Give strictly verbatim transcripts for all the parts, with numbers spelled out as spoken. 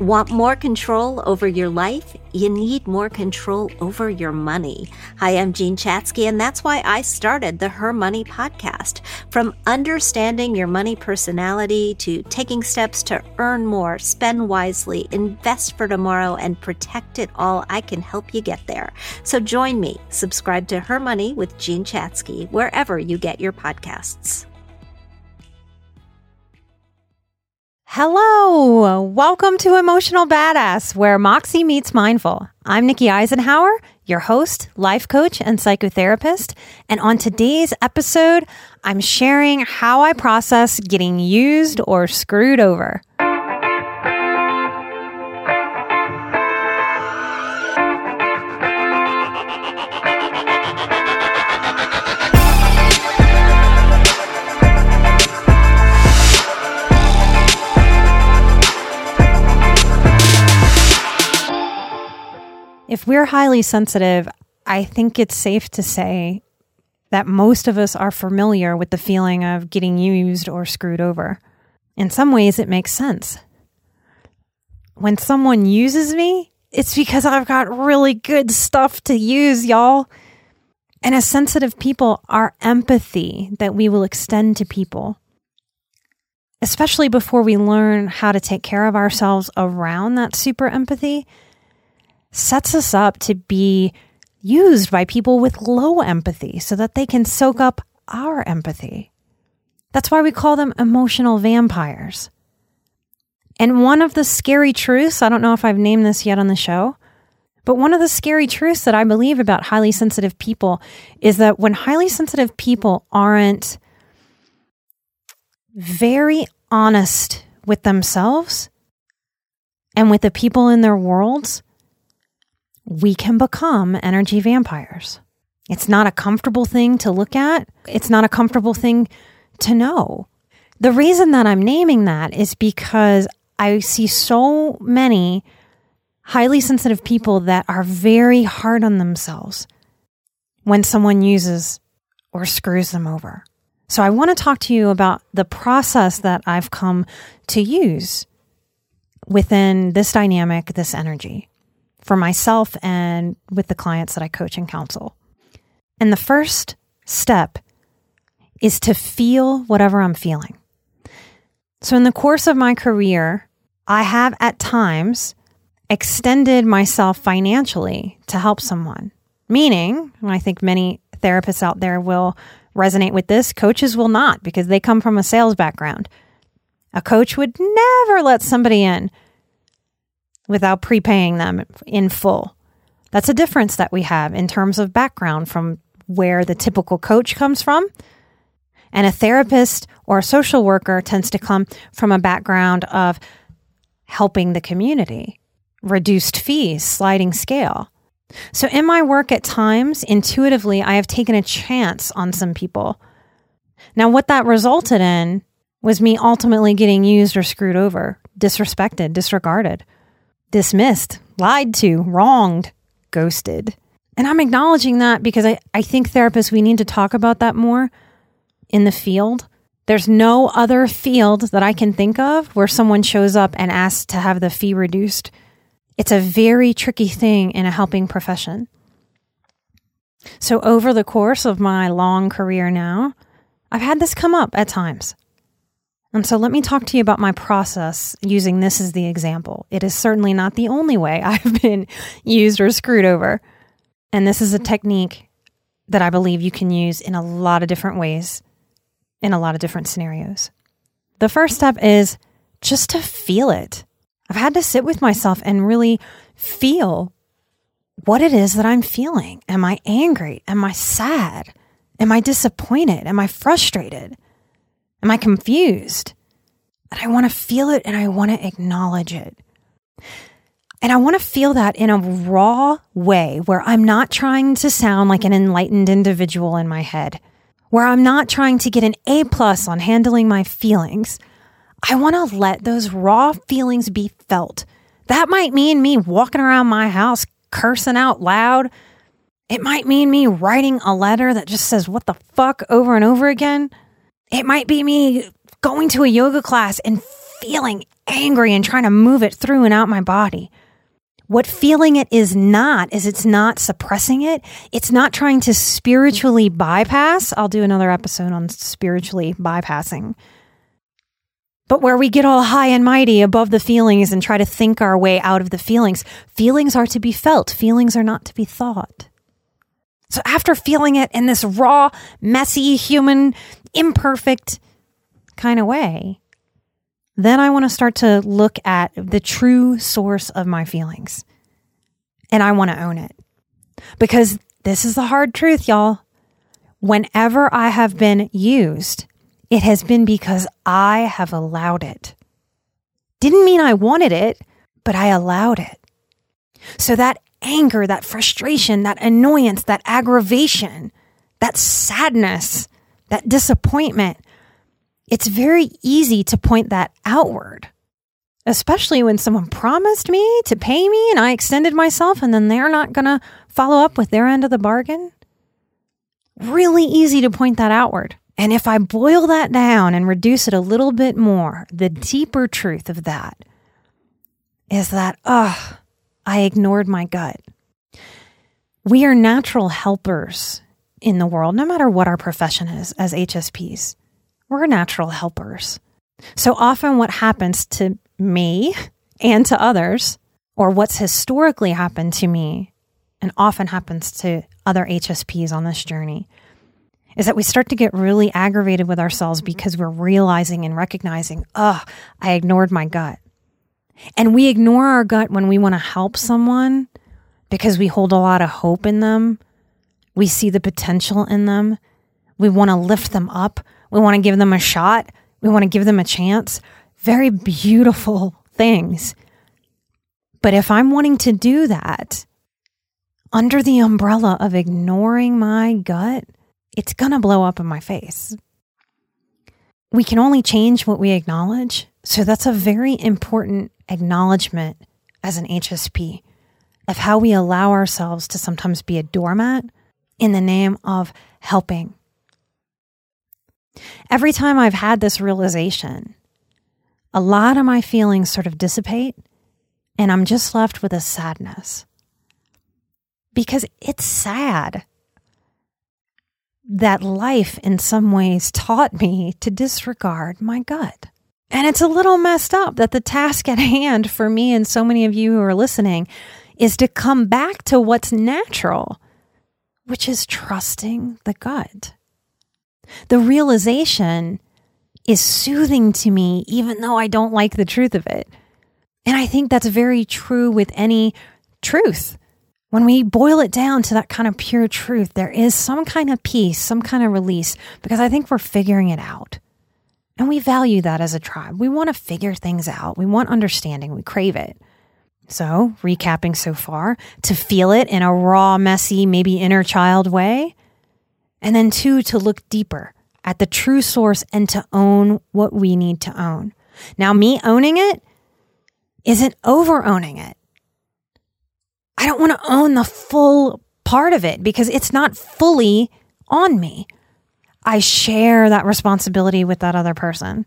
Want more control over your life? You need more control over your money. Hi, I'm Jean Chatzky, and that's why I started the Her Money podcast. From understanding your money personality to taking steps to earn more, spend wisely, invest for tomorrow, and protect it all, I can help you get there. So join me. Subscribe to Her Money with Jean Chatzky, wherever you get your podcasts. Hello, welcome to Emotional Badass, where Moxie meets Mindful. I'm Nikki Eisenhower, your host, life coach, and psychotherapist. And on today's episode, I'm sharing how I process getting used or screwed over. If we're highly sensitive, I think it's safe to say that most of us are familiar with the feeling of getting used or screwed over. In some ways, it makes sense. When someone uses me, it's because I've got really good stuff to use, y'all. And as sensitive people, our empathy that we will extend to people, especially before we learn how to take care of ourselves around that super empathy, sets us up to be used by people with low empathy so that they can soak up our empathy. That's why we call them emotional vampires. And one of the scary truths, I don't know if I've named this yet on the show, but one of the scary truths that I believe about highly sensitive people is that when highly sensitive people aren't very honest with themselves and with the people in their worlds, we can become energy vampires. It's not a comfortable thing to look at. It's not a comfortable thing to know. The reason that I'm naming that is because I see so many highly sensitive people that are very hard on themselves when someone uses or screws them over. So I want to talk to you about the process that I've come to use within this dynamic, this energy, for myself and with the clients that I coach and counsel. And the first step is to feel whatever I'm feeling. So in the course of my career, I have at times extended myself financially to help someone. Meaning, and I think many therapists out there will resonate with this, coaches will not because they come from a sales background. A coach would never let somebody in without prepaying them in full. That's a difference that we have in terms of background from where the typical coach comes from. And a therapist or a social worker tends to come from a background of helping the community, reduced fees, sliding scale. So in my work at times, intuitively, I have taken a chance on some people. Now, what that resulted in was me ultimately getting used or screwed over, disrespected, disregarded, dismissed, lied to, wronged, ghosted. And I'm acknowledging that because I, I think therapists, we need to talk about that more in the field. There's no other field that I can think of where someone shows up and asks to have the fee reduced. It's a very tricky thing in a helping profession. So over the course of my long career now, I've had this come up at times. And so let me talk to you about my process using this as the example. It is certainly not the only way I've been used or screwed over. And this is a technique that I believe you can use in a lot of different ways, in a lot of different scenarios. The first step is just to feel it. I've had to sit with myself and really feel what it is that I'm feeling. Am I angry? Am I sad? Am I disappointed? Am I frustrated? Am I confused? And I want to feel it and I want to acknowledge it. And I want to feel that in a raw way where I'm not trying to sound like an enlightened individual in my head, where I'm not trying to get an A plus on handling my feelings. I want to let those raw feelings be felt. That might mean me walking around my house cursing out loud. It might mean me writing a letter that just says, what the fuck, over and over again. It might be me going to a yoga class and feeling angry and trying to move it through and out my body. What feeling it is not, is it's not suppressing it. It's not trying to spiritually bypass. I'll do another episode on spiritually bypassing. But where we get all high and mighty above the feelings and try to think our way out of the feelings, feelings are to be felt. Feelings are not to be thought. So after feeling it in this raw, messy, human, imperfect kind of way, then I want to start to look at the true source of my feelings. And I want to own it. Because this is the hard truth, y'all. Whenever I have been used, it has been because I have allowed it. Didn't mean I wanted it, but I allowed it. So that anger, that frustration, that annoyance, that aggravation, that sadness, that disappointment, it's very easy to point that outward, especially when someone promised me to pay me and I extended myself and then they're not going to follow up with their end of the bargain. Really easy to point that outward. And if I boil that down and reduce it a little bit more, the deeper truth of that is that, ugh, I ignored my gut. We are natural helpers in the world, no matter what our profession is as H S Ps. We're natural helpers. So often what happens to me and to others, or what's historically happened to me and often happens to other H S Ps on this journey, is that we start to get really aggravated with ourselves because we're realizing and recognizing, oh, I ignored my gut. And we ignore our gut when we want to help someone because we hold a lot of hope in them. We see the potential in them. We want to lift them up. We want to give them a shot. We want to give them a chance. Very beautiful things. But if I'm wanting to do that under the umbrella of ignoring my gut, it's going to blow up in my face. We can only change what we acknowledge. So that's a very important acknowledgement as an H S P of how we allow ourselves to sometimes be a doormat in the name of helping. Every time I've had this realization, a lot of my feelings sort of dissipate and I'm just left with a sadness because it's sad that life in some ways taught me to disregard my gut. And it's a little messed up that the task at hand for me and so many of you who are listening is to come back to what's natural, which is trusting the gut. The realization is soothing to me, even though I don't like the truth of it. And I think that's very true with any truth. When we boil it down to that kind of pure truth, there is some kind of peace, some kind of release, because I think we're figuring it out. And we value that as a tribe. We want to figure things out. We want understanding. We crave it. So, recapping so far, to feel it in a raw, messy, maybe inner child way. And then two, to look deeper at the true source and to own what we need to own. Now, me owning it isn't over owning it. I don't want to own the full part of it because it's not fully on me. I share that responsibility with that other person.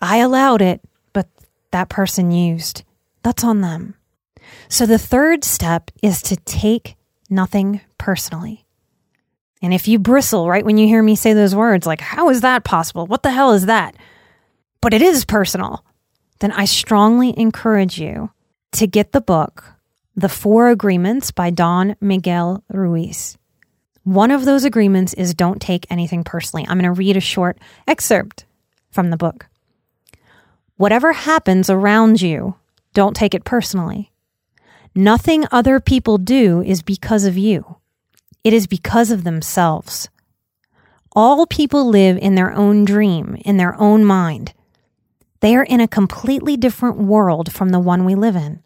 I allowed it, but that person used. That's on them. So the third step is to take nothing personally. And if you bristle right when you hear me say those words, like, how is that possible? What the hell is that? But it is personal. Then I strongly encourage you to get the book, The Four Agreements by Don Miguel Ruiz. One of those agreements is don't take anything personally. I'm going to read a short excerpt from the book. Whatever happens around you, don't take it personally. Nothing other people do is because of you. It is because of themselves. All people live in their own dream, in their own mind. They are in a completely different world from the one we live in.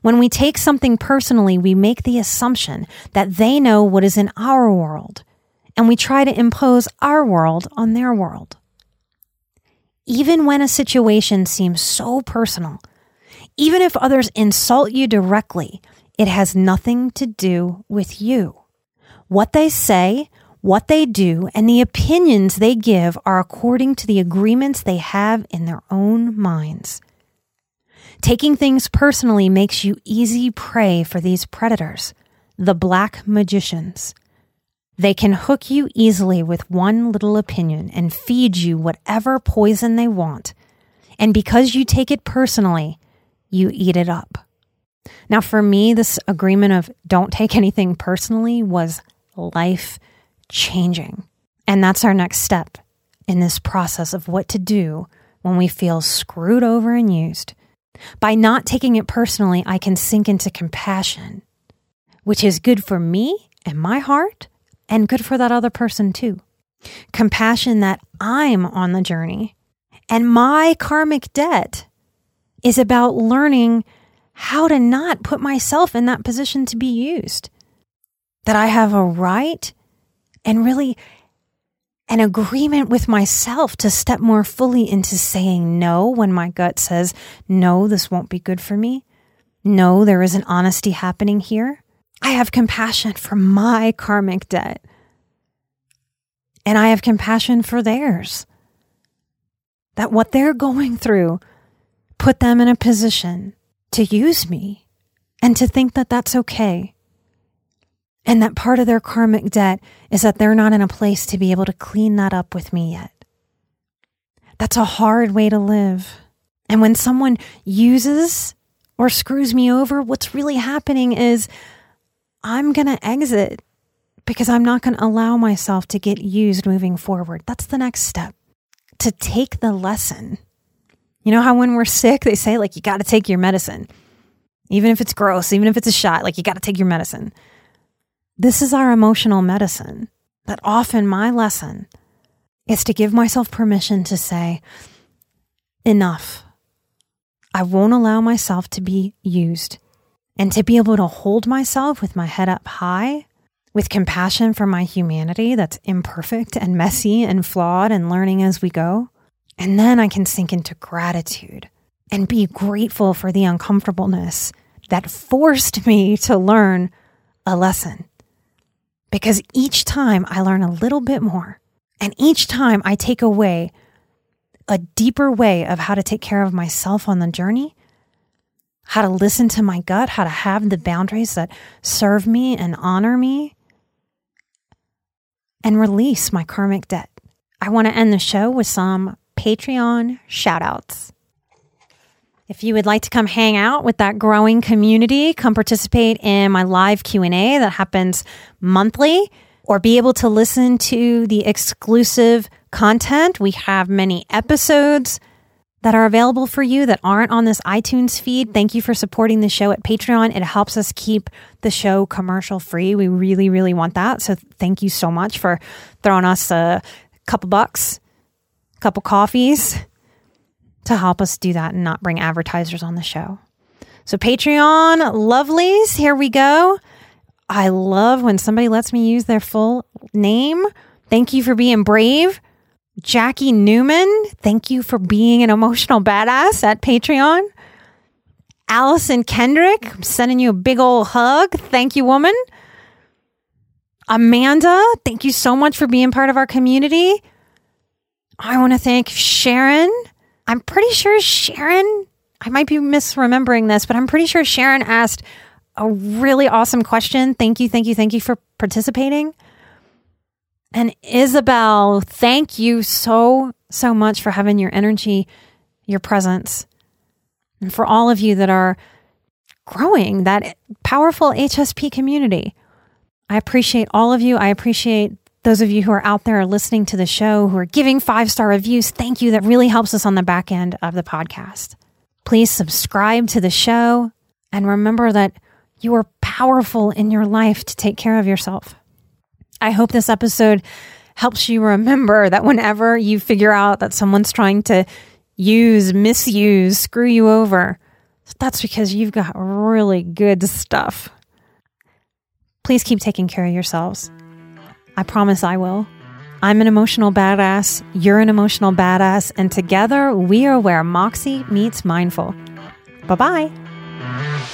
When we take something personally, we make the assumption that they know what is in our world, and we try to impose our world on their world. Even when a situation seems so personal, even if others insult you directly, it has nothing to do with you. What they say, what they do, and the opinions they give are according to the agreements they have in their own minds. Taking things personally makes you easy prey for these predators, the black magicians. They can hook you easily with one little opinion and feed you whatever poison they want. And because you take it personally, you eat it up. Now, for me, this agreement of don't take anything personally was life-changing. And that's our next step in this process of what to do when we feel screwed over and used. By not taking it personally, I can sink into compassion, which is good for me and my heart, and good for that other person too. Compassion that I'm on the journey, and my karmic debt is about learning how to not put myself in that position to be used. That I have a right and really an agreement with myself to step more fully into saying no when my gut says, no, this won't be good for me. No, there isn't honesty happening here. I have compassion for my karmic debt. And I have compassion for theirs. That what they're going through put them in a position to use me and to think that that's okay. And that part of their karmic debt is that they're not in a place to be able to clean that up with me yet. That's a hard way to live. And when someone uses or screws me over, what's really happening is I'm going to exit because I'm not going to allow myself to get used moving forward. That's the next step, to take the lesson. You know how when we're sick, they say, like, you got to take your medicine. Even if it's gross, even if it's a shot, like, you got to take your medicine. This is our emotional medicine. That often my lesson is to give myself permission to say, enough. I won't allow myself to be used. And to be able to hold myself with my head up high, with compassion for my humanity that's imperfect and messy and flawed and learning as we go. And then I can sink into gratitude and be grateful for the uncomfortableness that forced me to learn a lesson. Because each time I learn a little bit more, and each time I take away a deeper way of how to take care of myself on the journey, how to listen to my gut, how to have the boundaries that serve me and honor me, and release my karmic debt. I want to end the show with some Patreon shout-outs. If you would like to come hang out with that growing community, come participate in my live Q and A that happens monthly, or be able to listen to the exclusive content. We have many episodes that are available for you that aren't on this iTunes feed. Thank you for supporting the show at Patreon. It helps us keep the show commercial free. We really, really want that. So thank you so much for throwing us a couple bucks, couple coffees to help us do that and not bring advertisers on the show. So Patreon lovelies, here we go. I love when somebody lets me use their full name. Thank you for being brave. Jackie Newman, thank you for being an emotional badass at Patreon. Allison Kendrick, I'm sending you a big old hug. Thank you, woman. Amanda, thank you so much for being part of our community. I want to thank Sharon. I'm pretty sure Sharon, I might be misremembering this, but I'm pretty sure Sharon asked a really awesome question. Thank you, thank you, thank you for participating. And Isabel, thank you so, so much for having your energy, your presence. And for all of you that are growing that powerful H S P community, I appreciate all of you. I appreciate those of you who are out there listening to the show, who are giving five-star reviews, thank you. That really helps us on the back end of the podcast. Please subscribe to the show and remember that you are powerful in your life to take care of yourself. I hope this episode helps you remember that whenever you figure out that someone's trying to use, misuse, screw you over. That's because you've got really good stuff. Please keep taking care of yourselves. I promise I will. I'm an emotional badass. You're an emotional badass. And together we are where Moxie meets mindful. Bye-bye.